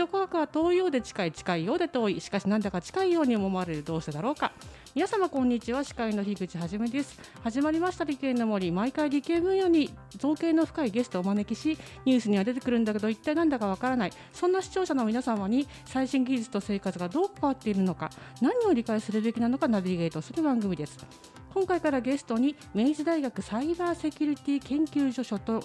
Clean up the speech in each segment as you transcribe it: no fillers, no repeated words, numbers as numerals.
1区画は遠いようで近い、近いようで遠い、しかしなんだか近いように思われる、どうしてだろうか。皆様こんにちは、司会の樋口はじめです。始まりました理系の森。毎回理系分野に造形の深いゲストをお招きし、ニュースには出てくるんだけど一体なんだかわからない、そんな視聴者の皆様に最新技術と生活がどう変わっているのか、何を理解するべきなのかナビゲートする番組です。今回からゲストに明治大学サイバーセキュリティ研究所所と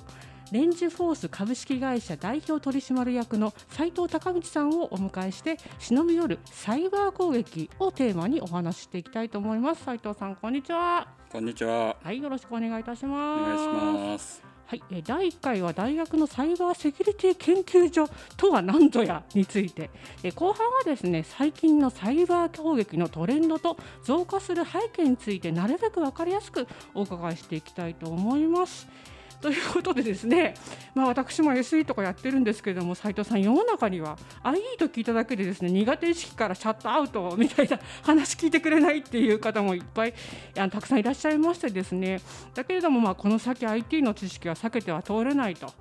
レンジフォース株式会社代表取締役の斉藤孝道さんをお迎えして、忍び寄るサイバー攻撃をテーマにお話ししていきたいと思います。斉藤さん、こんにちは。こんにちは、はい、よろしくお願いいたします。お願いします。はい、第1回は大学のサイバーセキュリティ研究所とは何ぞやについて、後半はですね、最近のサイバー攻撃のトレンドと増加する背景についてなるべく分かりやすくお伺いしていきたいと思います。ということでですね、私も SE とかやってるんですけれども、斉藤さん、世の中には IE と聞いただけでですね、苦手意識からシャットアウトみたいな話聞いてくれないっていう方もいっぱいたくさんいらっしゃいましてですね、だけれどもこの先 IT の知識は避けては通れないと。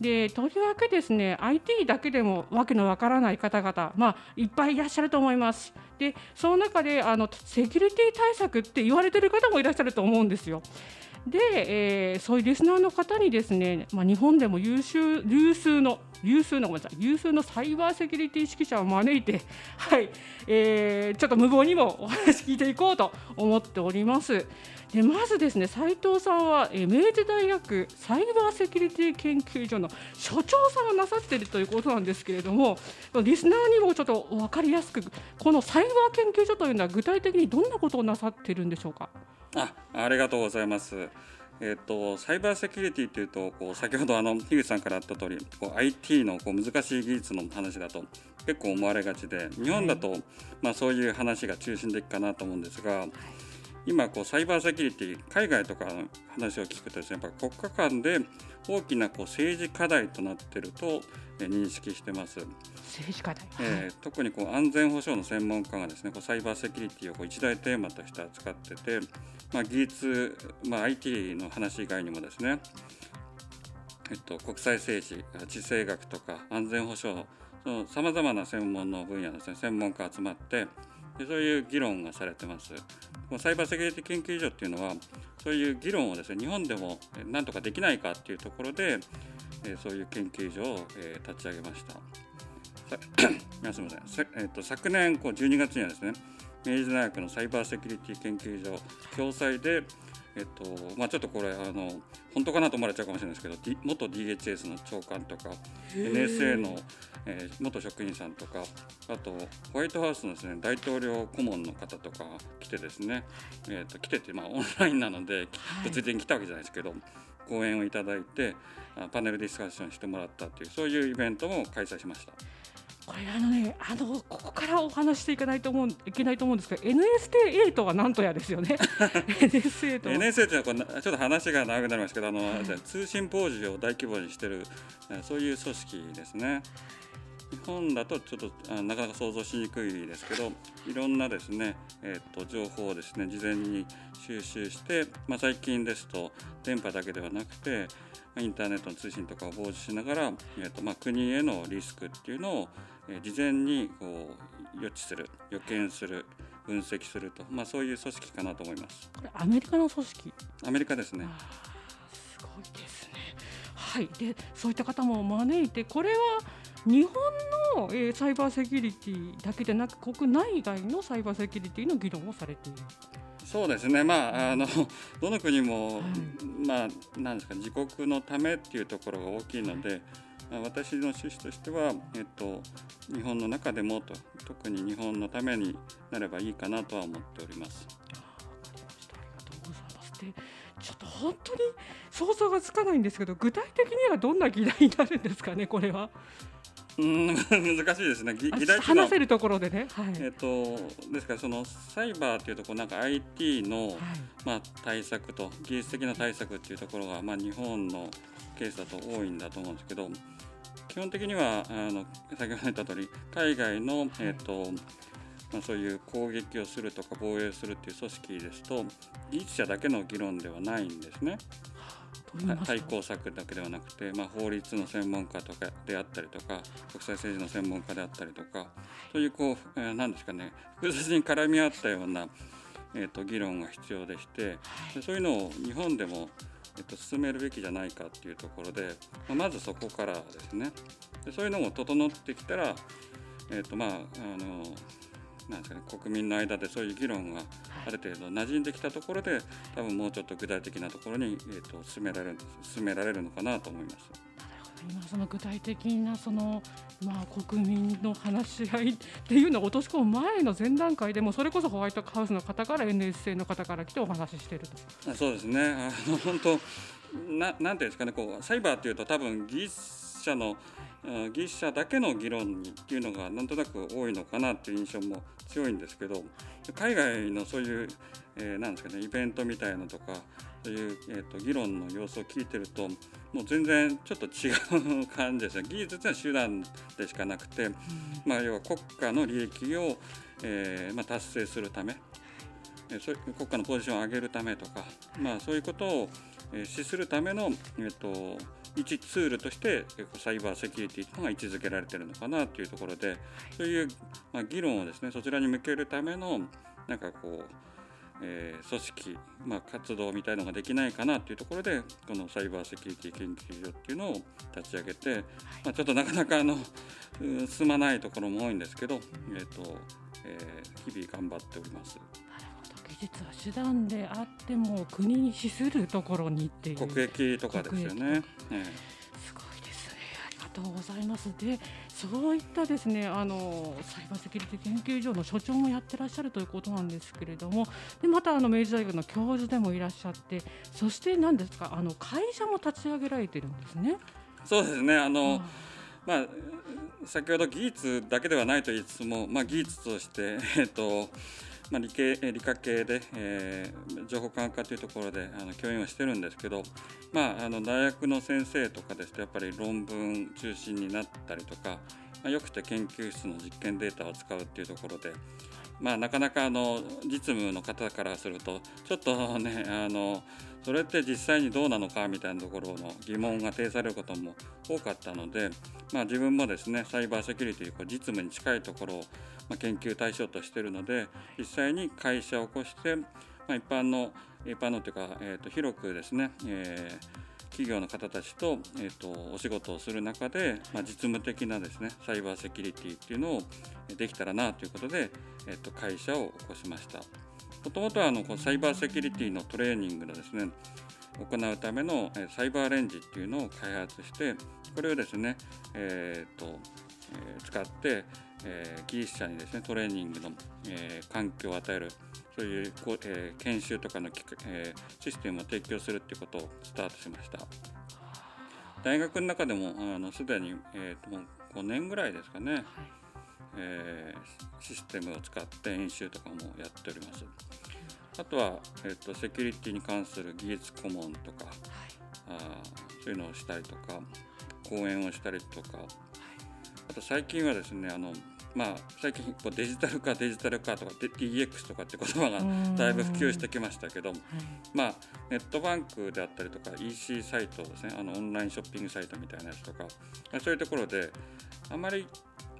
で、とりわけですね、 IT だけでもわけのわからない方々、いっぱいいらっしゃると思います。で、その中でセキュリティ対策って言われてる方もいらっしゃると思うんですよ。で、そういうリスナーの方にですね、日本でも有数のサイバーセキュリティ識者を招いて、はい、ちょっと無謀にもお話聞いていこうと思っております。で、まずですね、斉藤さんは明治大学サイバーセキュリティ研究所の所長さんをなさっているということなんですけれども、リスナーにもちょっと分かりやすく、このサイバー研究所というのは具体的にどんなことをなさっているんでしょうか。ありがとうございます。サイバーセキュリティというと、先ほど樋口さんからあった通り、IT の難しい技術の話だと結構思われがちで、日本だと、そういう話が中心的かなと思うんですが、今サイバーセキュリティ、海外とかの話を聞くとですね、やっぱ国家間で大きな政治課題となっていると認識してます。政治課題、特に安全保障の専門家がですね、サイバーセキュリティを一大テーマとして扱ってて、技術、IT の話以外にもですね、国際政治、地政学とか安全保障、さまざまな専門の分野のですね、専門家が集まって、で、そういう議論がされてます。サイバーセキュリティ研究所っていうのは、そういう議論をですね、日本でも何とかできないかっていうところで、そういう研究所を立ち上げました。すみません。昨年12月にはですね、明治大学のサイバーセキュリティ研究所共催で、ちょっとこれ本当かなと思われちゃうかもしれないですけど、元 DHS の長官とか NSA の元職員さんとか、あとホワイトハウスのですね、大統領顧問の方とか来てですね、来てって、オンラインなので物理的に来たわけじゃないですけど、講演をいただいて、パネルディスカッションしてもらったという、そういうイベントも開催しました。これここからお話していかないといけないと思うんですけど、 NSA とはなんとやですよね。NSA というのはちょっと話が長くなりますけど、通信傍受を大規模にしている、そういう組織ですね。日本だとちょっとなかなか想像しにくいですけど、いろんなですね、情報をですね、事前に収集して、最近ですと電波だけではなくて、インターネットの通信とかを傍受しながら、国へのリスクっていうのを事前に予知する、予見する、分析すると、そういう組織かなと思います。これアメリカの組織？アメリカですね。すごいですね。はい、で、そういった方も招いて、これは日本の、サイバーセキュリティだけでなく、国内外のサイバーセキュリティの議論をされている。そうですね、どの国も、なんですか、自国のためっていうところが大きいので、私の趣旨としては、日本の中でもと、特に日本のためになればいいかなとは思っております。ありがとうございます。で、ちょっと本当に想像がつかないんですけど、具体的にはどんな議題になるんですかね、これは。難しいですね。話せるところでね、はい、ですから、そのサイバーというところ、なんか IT の、対策と技術的な対策というところが、日本のケースだと多いんだと思うんですけど、基本的には先ほど言った通り、海外の、そういう攻撃をするとか防衛するという組織ですと、技術者だけの議論ではないんですね。対抗策だけではなくて、法律の専門家とかであったりとか国際政治の専門家であったりとかという何ですかね、複雑に絡み合ったような議論が必要でして、そういうのを日本でも進めるべきじゃないかっていうところで、まずそこからですね。でそういうのも整ってきたら、なんですかね、国民の間でそういう議論がある程度馴染んできたところで、多分もうちょっと具体的なところに、進められるのかなと思います。今その具体的なその、国民の話し合いっていうのは、お年こ前の前段階でもそれこそホワイトハウスの方から NSA の方から来てお話ししていると。そうですね、本当なんていうんですかね、サイバーっていうと多分技術者だけの議論っていうのがなんとなく多いのかなっていう印象も強いんですけど、海外のそういう、なんですかね、イベントみたいなとかそういう、議論の様子を聞いてると、もう全然ちょっと違う感じですね。技術というのは手段でしかなくて、要は国家の利益を、達成するため、国家のポジションを上げるためとか、そういうことを資するための、一ツールとしてサイバーセキュリティというのが位置づけられているのかなというところで、そういう議論をですね、そちらに向けるための組織、活動みたいなのができないかなというところで、このサイバーセキュリティ研究所というのを立ち上げて、ちょっとなかなか進まないところも多いんですけど、日々頑張っております。技術は手段であっても国に資するところにっていう国益とかですよね。すごいですね、ありがとうございます。でそういったですね、サイバーセキュリティ研究所の所長もやってらっしゃるということなんですけれども、でまた明治大学の教授でもいらっしゃって、そして何ですか、会社も立ち上げられているんですね。そうですね、先ほど技術だけではないと言いつつも、技術として理科系で、情報科学科というところで教員をしてるんですけど、大学の先生とかですとやっぱり論文中心になったりとか、よくて研究室の実験データを使うっていうところで、なかなか実務の方からするとちょっとね、それって実際にどうなのかみたいなところの疑問が呈されることも多かったので、自分もですね、サイバーセキュリティ実務に近いところを研究対象としているので、実際に会社を起こして、一般のというか、広くですね、企業の方たちと、お仕事をする中で、実務的なですね、サイバーセキュリティっていうのをできたらなということで、会社を起こしました。もともとはサイバーセキュリティのトレーニングのですね、行うためのサイバーレンジっていうのを開発して、これをですね、使って、技術者にですね、トレーニングの、環境を与える、そういう、研修とかの、システムを提供するということをスタートしました。大学の中でもすでに、もう5年ぐらいですかね、システムを使って演習とかもやっております。あとは、セキュリティに関する技術顧問とか、そういうのをしたりとか、講演をしたりとか、あと最近はですね、最近デジタル化とか DX とかって言葉がだいぶ普及してきましたけど、ネットバンクであったりとか EC サイトですね、オンラインショッピングサイトみたいなやつとか、そういうところであまり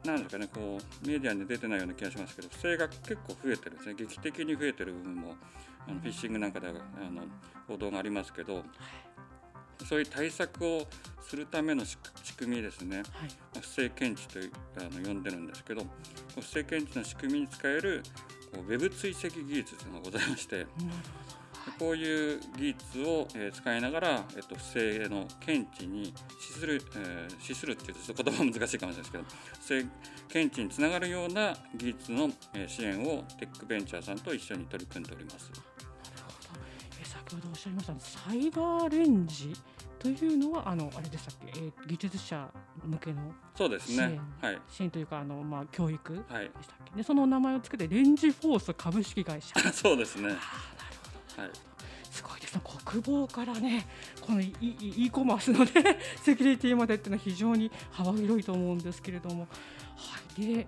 なんですかね、メディアに出てないような気がしますけど、不正が結構増えてるんですね。劇的に増えてる部分もフィッシングなんかで報道がありますけど、そういう対策をするための仕組みですね、不正検知という呼んでるんですけど、不正検知の仕組みに使えるウェブ追跡技術というのがございまして、こういう技術を使いながら、不正の検知に資するっていうと言葉は難しいかもしれないですけど、不正検知につながるような技術の支援をテックベンチャーさんと一緒に取り組んでおります。先ほどおっしゃいましたサイバーレンジというのはあれでしたっけ、技術者向けの支援、そうですね、支援というか教育でしたっけ、でその名前をつけてレンジフォース株式会社そうですね、すごいですね、国防からね、この e コマースの、ね、セキュリティまでっていうのは非常に幅広いと思うんですけれども、で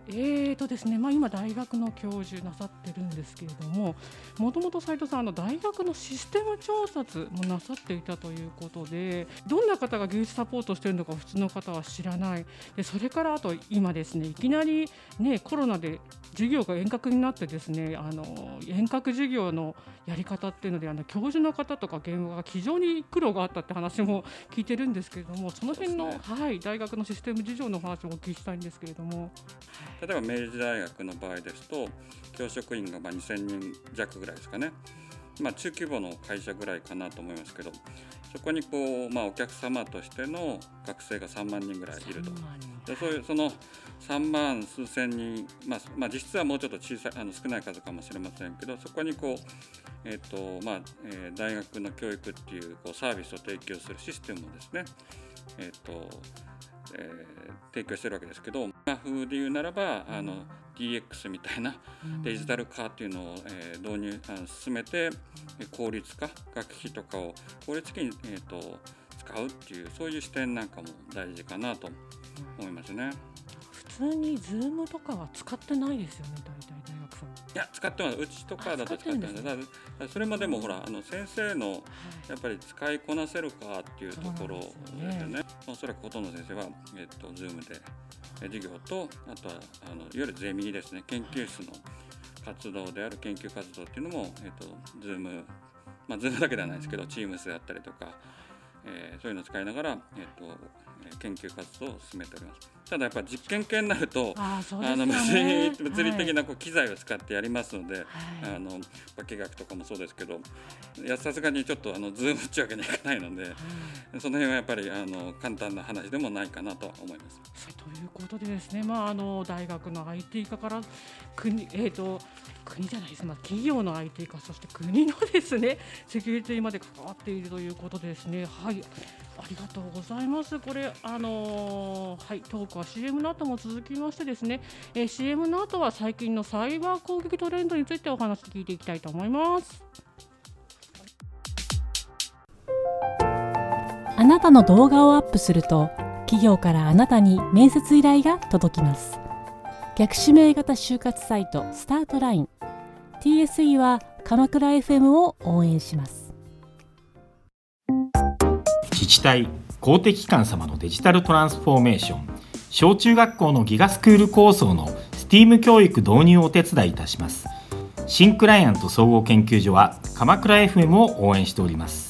ですね、今大学の教授なさってるんですけれども、もともと斉藤さん大学のシステム調査もなさっていたということで、どんな方が技術サポートしているのか普通の方は知らない。でそれからあと今ですね、いきなり、ね、コロナで授業が遠隔になってですね、遠隔授業のやり方っていうので教授の方とか現場が非常に苦労があったって話も聞いてるんですけれども、その辺の、ね、大学のシステム事情の話をお聞きしたいんですけれども。例えば明治大学の場合ですと、教職員が2000人弱ぐらいですかね、中規模の会社ぐらいかなと思いますけど、そこにお客様としての学生が3万人ぐらいいると。でその3万数千人、実質はもうちょっと小さい少ない数かもしれませんけど、そこに大学の教育っていうサービスを提供するシステムをですね、提供してるわけですけど、今風で言うならばDX みたいなデジタル化というのを導入進めて、効率化、学費とかを効率的に使うっていう、そういう視点なんかも大事かなと思いますね。普通に Zoom とかは使ってないですよね、大体大学さん。いや、使ってます。うちとかだと使ってます。だからそれもでもほら先生のやっぱり使いこなせるかっていうところですよね。おそらくほとんどの先生はZoom で授業と、あとはいわゆるゼミですね、研究室の活動である研究活動っていうのもZoom、Zoom だけではないですけど Teams であったりとか、そういうのを使いながら研究活動を進めております。ただやっぱり実験系になると物理的な機材を使ってやりますので、化学とかもそうですけど、さすがにちょっとズームってわけにはいかないので、その辺はやっぱり簡単な話でもないかなとは思います。ということでですね、大学の IT 化から企業の IT 化、そして国のですねセキュリティまで関わっているということですね。ありがとうございます。これトークは CM の後も続きましてですね、CM の後は最近のサイバー攻撃トレンドについてお話聞いていきたいと思います。あなたの動画をアップすると、企業からあなたに面接依頼が届きます。逆指名型就活サイトスタートライン TSE は鎌倉 FM を応援します。自治体公的機関様のデジタルトランスフォーメーション、小中学校のギガスクール構想の STEAM 教育導入をお手伝いいたします。新クライアント総合研究所は鎌倉 FM を応援しております。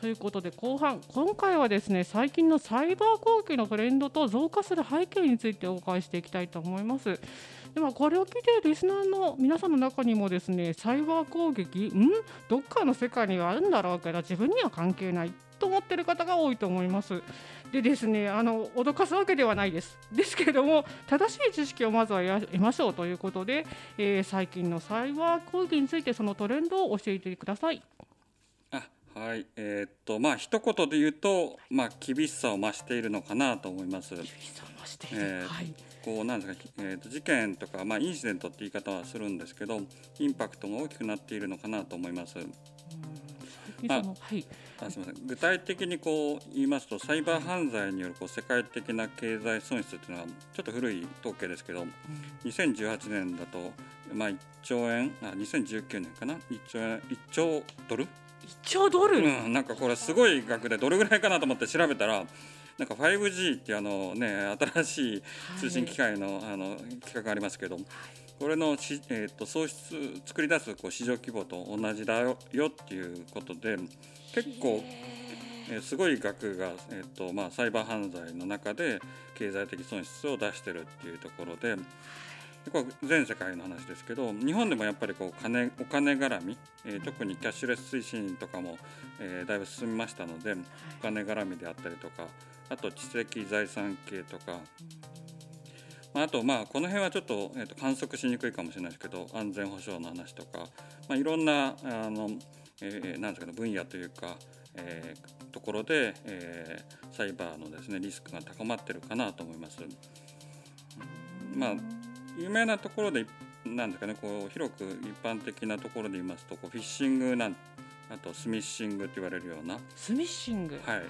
ということで後半、今回はですね、最近のサイバー攻撃のトレンドと増加する背景についてお伺いしていきたいと思います。ではこれを聞いているリスナーの皆さんの中にもですね、サイバー攻撃どっかの世界にはあるんだろうけど自分には関係ないと思っている方が多いと思います。でですね、脅かすわけではないですけれども、正しい知識をまずは得ましょうということで、最近のサイバー攻撃についてそのトレンドを教えてください。一言で言うと、厳しさを増しているのかなと思います。厳しさを増している、事件とか、インシデントって言い方はするんですけど、インパクトが大きくなっているのかなと思います。具体的に言いますと、サイバー犯罪による世界的な経済損失というのは、ちょっと古い統計ですけど、2018年だと、1兆円2019年かな、1兆ドル$1兆、これすごい額で、どれぐらいかなと思って調べたら、5G っていう新しい通信機械の規格がありますけど、これの創出作り出す市場規模と同じだよっていうことで、結構すごい額がサイバー犯罪の中で経済的損失を出してるっていうところで、これ全世界の話ですけど、日本でもやっぱりお金絡み、特にキャッシュレス推進とかも、だいぶ進みましたので、お金絡みであったりとか、あと知的財産系とか、あとこの辺はちょっと、観測しにくいかもしれないですけど、安全保障の話とか、いろんな分野というか、ところで、サイバーのですね、リスクが高まってるかなと思います。有名なところで広く一般的なところで言いますと、フィッシングなんあとスミッシングって言われるようなスミッシング、はいはい、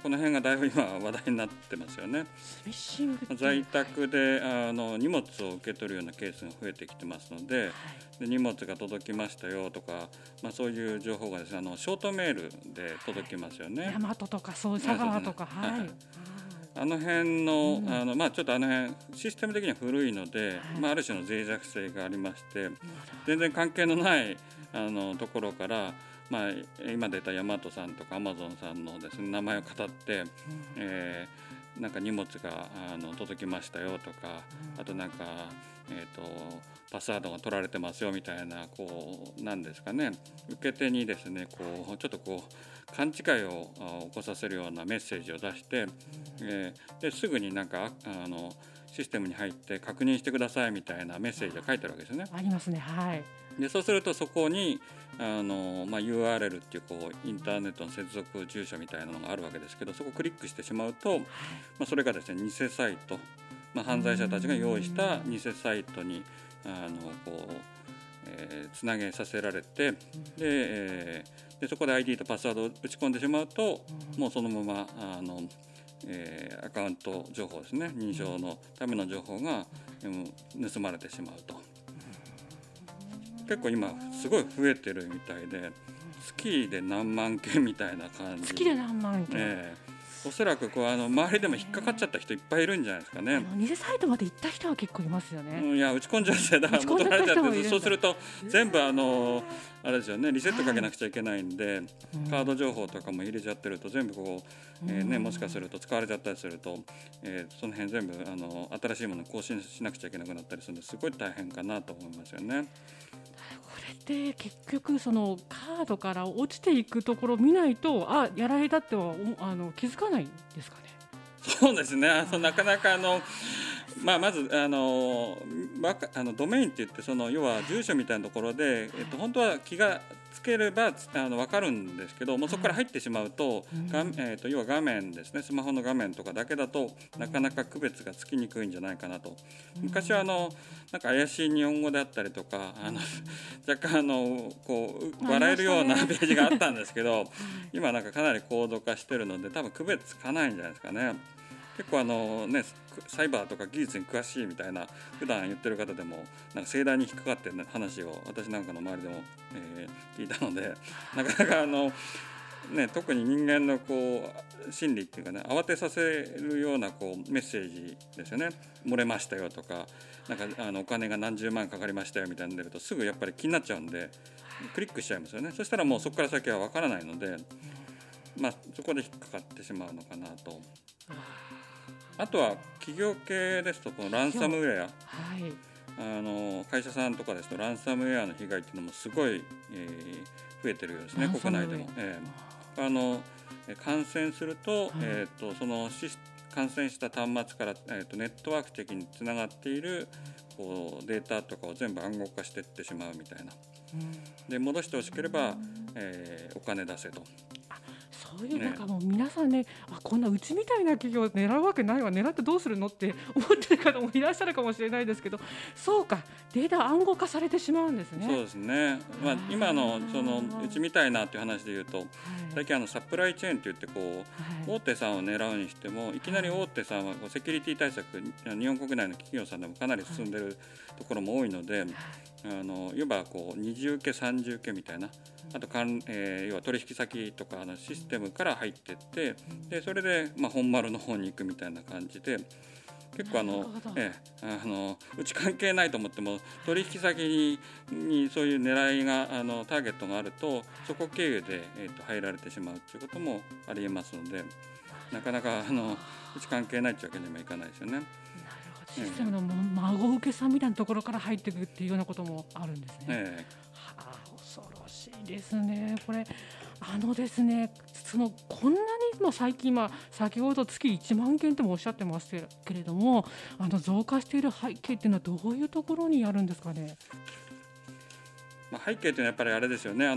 この辺がだいぶ今話題になってますよね。スミッシングって在宅で荷物を受け取るようなケースが増えてきてますの で、はい、で荷物が届きましたよとか、まあ、そういう情報がですねショートメールで届きますよね、はい、大和とかそう佐川とか、はいはい、あの辺の、うんまあ、ちょっとあの辺システム的には古いので、はいまあ、ある種の脆弱性がありまして全然関係のないところから、まあ、今出たヤマトさんとかアマゾンさんのですね、名前を語って、うんなんか荷物が届きましたよとか、うん、あとなんか、パスワードが取られてますよみたいなこうなんですかね受け手にですねこうちょっとこう勘違いを起こさせるようなメッセージを出して、うんですぐになんかシステムに入って確認してくださいみたいなメッセージが書いてあるわけですね。ありますね、はい。でそうするとそこにまあ、URL っていうこうインターネットの接続住所みたいなのがあるわけですけどそこをクリックしてしまうと、まあ、それがですね偽サイト、まあ、犯罪者たちが用意した偽サイトにこうつなげさせられてでそこで ID とパスワードを打ち込んでしまうともうそのままアカウント情報ですね認証のための情報が盗まれてしまうと結構今すごい増えてるみたいで月で何万件みたいな感じ月で何万件、おそらくこう周りでも引っかかっちゃった人いっぱいいるんじゃないですかね。偽サイトまで行った人は結構いますよね、うん、いや打ち込んじゃってだから戻られちゃってそうすると全部あれですよねリセットかけなくちゃいけないんで、はい、カード情報とかも入れちゃってると全部こう、もしかすると使われちゃったりすると、その辺全部新しいものを更新しなくちゃいけなくなったりするのですごい大変かなと思いますよね。これって結局そのカードから落ちていくところを見ないとあやられたっては気づかないんですかね。そうですねなかなかまあ、まずドメインっていって要は住所みたいなところで、本当は気がつければ分かるんですけどもうそこから入ってしまう と、要は画面ですねスマホの画面とかだけだとなかなか区別がつきにくいんじゃないかなと。昔はなんか怪しい日本語であったりとか若干こう笑えるようなページがあったんですけど今なんかかなり高度化してるので多分区別つかないんじゃないですかね。結構ねサイバーとか技術に詳しいみたいな普段言ってる方でもなんか盛大に引っかかってる話を私なんかの周りでも、聞いたのでなかなかね、特に人間のこう心理っていうかね慌てさせるようなこうメッセージですよね。漏れましたよとか、 なんかお金が何十万かかりましたよみたいに出るとすぐやっぱり気になっちゃうんでクリックしちゃいますよね。そしたらもうそこから先は分からないので、まあ、そこで引っかかってしまうのかなと。あとは企業系ですとこのランサムウェア、はい、会社さんとかですとランサムウェアの被害っていうのもすごい、増えてるようですね国内でも、感染すると、はいその感染した端末から、ネットワーク的につながっているこうデータとかを全部暗号化していってしまうみたいな、うん、で戻してほしければ、お金出せと。そういうなんかもう皆さん ねあこんなうちみたいな企業狙うわけないわ狙ってどうするのって思ってる方もいらっしゃるかもしれないですけどそうかデータ暗号化されてしまうんですね。そうですね、まあ、今 そのうちみたいなっていう話で言うと、はい、最近サプライチェーンっていってこう、はい、大手さんを狙うにしてもいきなり大手さんはセキュリティ対策日本国内の企業さんでもかなり進んでるところも多いので、はいいわばこう二重受け三重受けみたいなあと要は取引先とかシステムから入っていってでそれでまあ本丸の方に行くみたいな感じで結構うち関係ないと思っても取引先にそういう狙いがターゲットがあるとそこ経由で入られてしまうということもありえますのでなかなかうち関係ないというわけにもいかないですよね。システムの孫受けさんみたいなところから入ってくるっていうようなこともあるんですね、はあ、恐ろしいですねこれですねこんなにも最近、まあ、先ほど月1万件ともおっしゃってましたけれども増加している背景っていうのはどういうところにあるんですかね。まあ、背景というのはやっぱりあれですよね、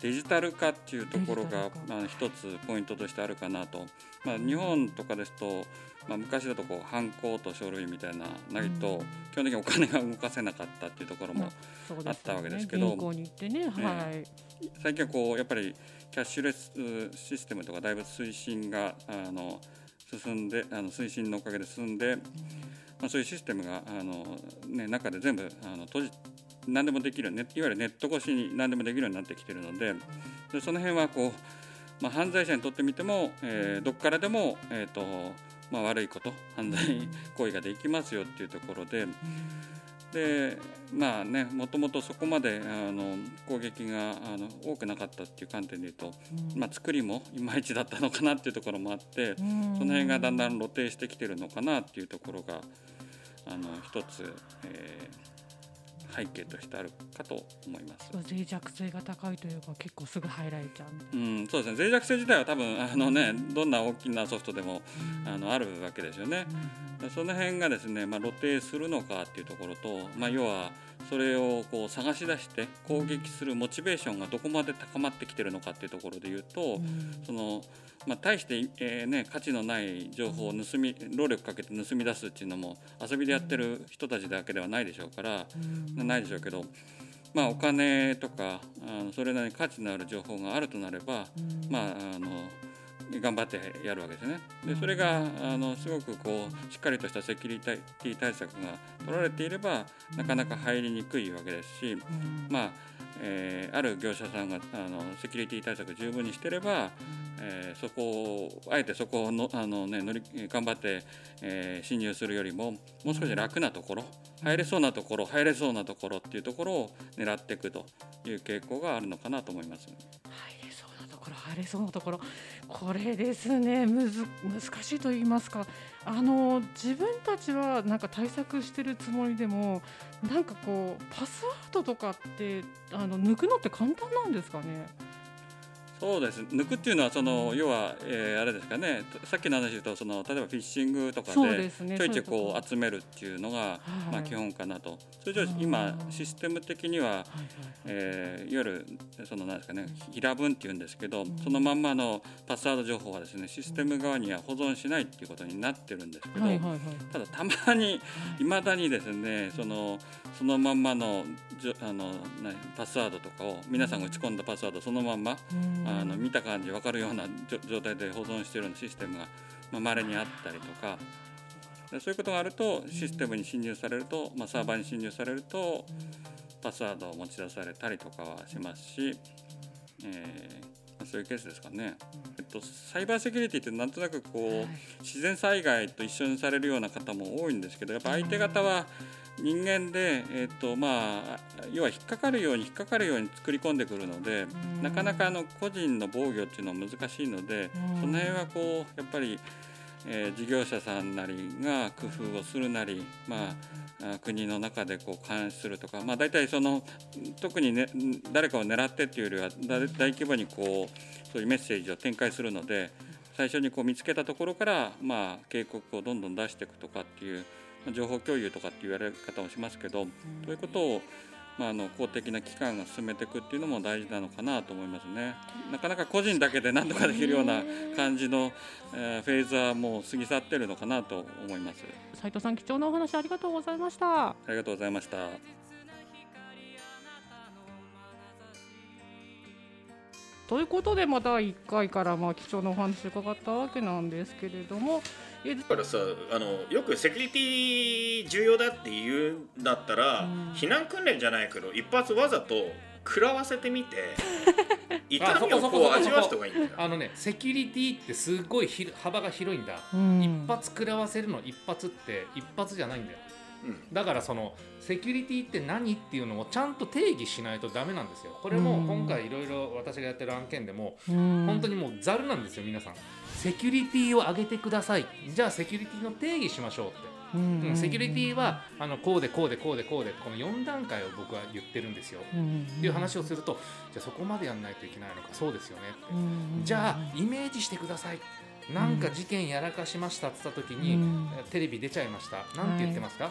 デジタル化っていうところが一つポイントとしてあるかなと、まあ、日本とかですと、まあ、昔だとこうハンコと書類みたいなないと、うん、基本的にお金が動かせなかったっていうところもあったわけですけど、銀行に行ってね、はい、最近はこうやっぱりキャッシュレスシステムとかだいぶ推進が進んで推進のおかげで進んで、うん、まあ、そういうシステムがね、中で全部閉じて何でもできる、ね、いわゆるネット越しに何でもできるようになってきているので、でその辺はこう、まあ、犯罪者にとってみても、どこからでも、まあ、悪いこと犯罪行為ができますよっていうところで、でまあね、もともとそこまで攻撃が多くなかったっていう観点でいうと、まあ、作りもいまいちだったのかなっていうところもあって、その辺がだんだん露呈してきてるのかなっていうところが一つ、背景としてあるかと思います。脆弱性が高いというか結構すぐ入られちゃうみたいな、うん、そうですね、脆弱性自体は多分ね、どんな大きなソフトでも、うん、あるわけですよね、うん、その辺がですね、まあ、露呈するのかっていうところと、まあ、要はそれをこう探し出して攻撃するモチベーションがどこまで高まってきてるのかっていうところでいうと、うん、そのまあ、大して、ね、価値のない情報を労力かけて盗み出すっていうのも遊びでやってる人たちだけではないでしょうから、うん、ないでしょうけど、まあ、お金とかそれなりに価値のある情報があるとなれば、うん、まあ、頑張ってやるわけですね。でそれがすごくこうしっかりとしたセキュリティ対策が取られていればなかなか入りにくいわけですし、まあ、ある業者さんがセキュリティ対策十分にしていれば、そこをあえてそこをのね、頑張って、侵入するよりももう少し楽なところ、入れそうなところ、入れそうなところっていうところを狙っていくという傾向があるのかなと思います。入れそうなところ、入れそうなところ、これですね、難しいと言いますか、自分たちはなんか対策してるつもりでも、なんかこうパスワードとかって抜くのって簡単なんですかね。そうです。抜くっていうのは要は、あれですかね、さっきの話で言うと例えばフィッシングとかでちょいちょいこう集めるっていうのがまあ基本かなと。それじゃ今システム的には、いわゆるなんですかね、平文っていうんですけど、そのまんまのパスワード情報はですね、システム側には保存しないっていうことになってるんですけど、ただたまにいまだにですね、そのまんまのパスワードとかを皆さんが打ち込んだパスワードそのまんま見た感じ分かるような状態で保存しているシステムがまれにあったりとか、そういうことがあるとシステムに侵入されると、まあ、サーバーに侵入されるとパスワードを持ち出されたりとかはしますし、そういうケースですかね。サイバーセキュリティってなんとなくこう自然災害と一緒にされるような方も多いんですけど、やっぱ相手方は人間で、まあ、要は引っかかるように作り込んでくるので、なかなか個人の防御っていうのは難しいので、その辺はこうやっぱり、事業者さんなりが工夫をするなり、まあ、国の中でこう監視するとか、まあ、大体特に、ね、誰かを狙ってっていうよりは大規模にこうそういうメッセージを展開するので、最初にこう見つけたところから、まあ、警告をどんどん出していくとかっていう情報共有とかって言われ方をしますけど、そういうことを、まあ、公的な機関が進めていくっていうのも大事なのかなと思いますね。なかなか個人だけで何とかできるような感じの、フェーズはもう過ぎ去ってるのかなと思います。斉藤さん、貴重なお話ありがとうございました。ありがとうございました。ということで、また1回からまあ貴重なお話伺ったわけなんですけれども、だからさ、よくセキュリティ重要だって言うんだったら、避難訓練じゃないけど一発わざと食らわせてみて痛みをこう味わう人がいいんだよ。ね、セキュリティってすごい幅が広いんだ、うん、一発食らわせるの一発って一発じゃないんだよ、うん、だからセキュリティって何っていうのをちゃんと定義しないとダメなんですよ。これも今回いろいろ私がやってる案件でも、本当にもうザルなんですよ。皆さんセキュリティを上げてください、じゃあセキュリティの定義しましょうって、うんうんうん、セキュリティはこうでこうでこうでこうでこの4段階を僕は言ってるんですよ、うんうんうん、っていう話をすると、じゃあそこまでやんないといけないのか、そうですよねって、うんうんうん、じゃあイメージしてください、なんか事件やらかしましたって言った時に、うん、テレビ出ちゃいましたなんて言ってますか、は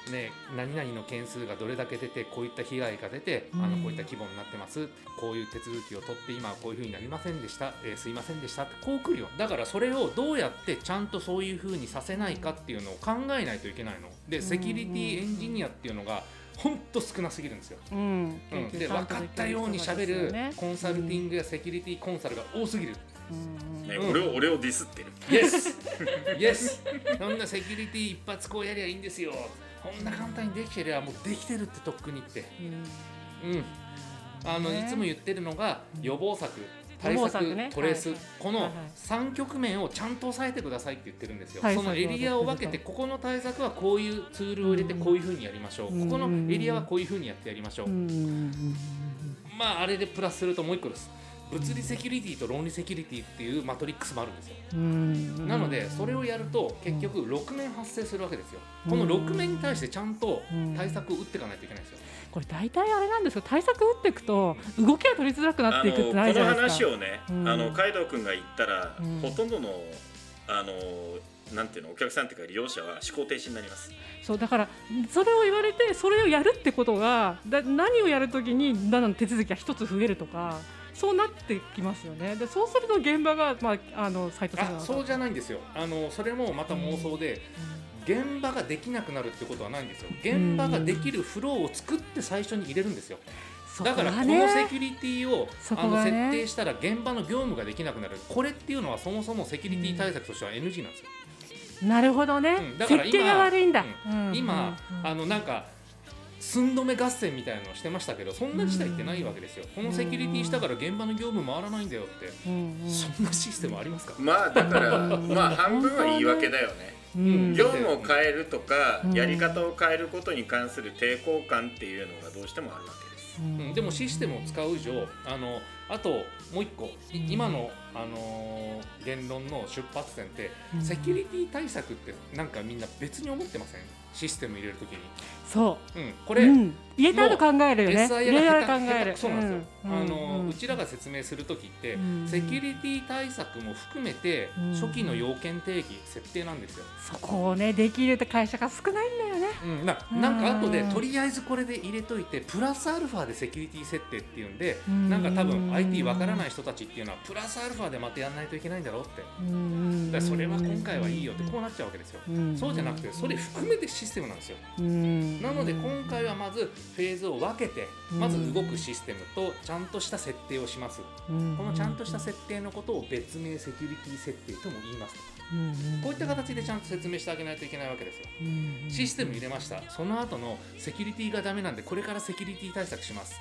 い、ね、何々の件数がどれだけ出てこういった被害が出てこういった規模になってます、こういう手続きを取って今はこういう風になりませんでした、すいませんでしたってこう来るよ。だからそれをどうやってちゃんとそういう風にさせないかっていうのを考えないといけないので、セキュリティエンジニアっていうのが本当少なすぎるんですよ、で分かったように喋るコンサルティングやセキュリティコンサルが多すぎる、俺をディスってる。Yes! そんなセキュリティ一発こうやりゃいいんですよ、こんな簡単にできてりゃもうできてるってとっくにって、いつも言ってるのが予防策、対策、ね、トレース、はいはい、この3局面をちゃんと押さえてくださいって言ってるんですよ、はいはい、そのエリアを分けて、ここの対策はこういうツールを入れてこういう風にやりましょう、ここのエリアはこういう風にやってやりましょう、まああれでプラスするともう一個です。物理セキュリティと論理セキュリティっていうマトリックスもあるんですよ。なのでそれをやると結局6面発生するわけですよ。この6面に対してちゃんと対策を打っていかないといけないんですよ。これ大体あれなんですけど、対策打っていくと動きが取りづらくなっていくってないじゃないですか。この話をね、カイドウ君が言ったら、ほとんどのなんていうの、お客さんというか利用者は思考停止になります。そうだからそれを言われてそれをやるってことが何をやるときに何の手続きが一つ増えるとかそうなってきますよね。でそうすると現場が、斉藤さん、そうじゃないんですよ。それもまた妄想で、現場ができなくなるってことはないんですよ。現場ができるフローを作って最初に入れるんですよ。だからこのセキュリティを、設定したら現場の業務ができなくなる。これっていうのはそもそもセキュリティ対策としては NG なんですよ。なるほどね、だから設計が悪いんだ、今なんか寸止め合戦みたいなのをしてましたけど、そんな事態ってないわけですよ。このセキュリティしたから現場の業務回らないんだよって、そんなシステムありますか。まあだから半分は言い訳だよね、業務を変えるとか、やり方を変えることに関する抵抗感っていうのがどうしてもあるわけです、でもシステムを使う以上、あともう一個、今の、言論の出発点って、セキュリティ対策ってなんかみんな別に思ってません？システム入れるときに。そう、これ、入れたら考えるよね。入れたら考える。そうなんですよ。うちらが説明するときって、セキュリティ対策も含めて、初期の要件定義設定なんですよ。そこをねできる会社が少ないんだよね。なんか後でとりあえずこれで入れといて、プラスアルファでセキュリティ設定っていうんで、なんか多分 IT わからない人たちっていうのはプラスアルファでまたやらないといけないんだろうって。だからそれは今回はいいよってこうなっちゃうわけですよ。そうじゃなくてそれ含めてシステムなんですよ。なので今回はまずフェーズを分けて、まず動くシステムとちゃんとした設定をします。このちゃんとした設定のことを別名セキュリティ設定とも言いますとか、こういった形でちゃんと説明してあげないといけないわけですよ。システム入れました、その後のセキュリティがダメなんでこれからセキュリティ対策します、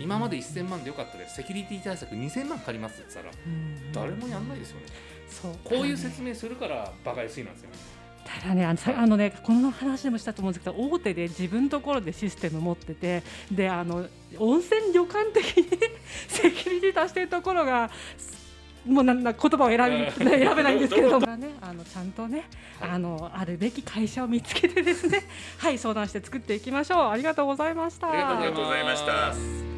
今まで1000万でよかったです、セキュリティ対策2000万かかりますって言ったら誰もやんないですよね。そう、こういう説明するからバカ安いなんですよね。ただね、この話でもしたと思うんですけど、大手で自分のところでシステム持ってて、で温泉旅館的にセキュリティ足してるところがもう言葉を選べないんですけれども、ちゃんとね、あるべき会社を見つけてですね、はい、相談して作っていきましょう。ありがとうございました。ありがとうございました。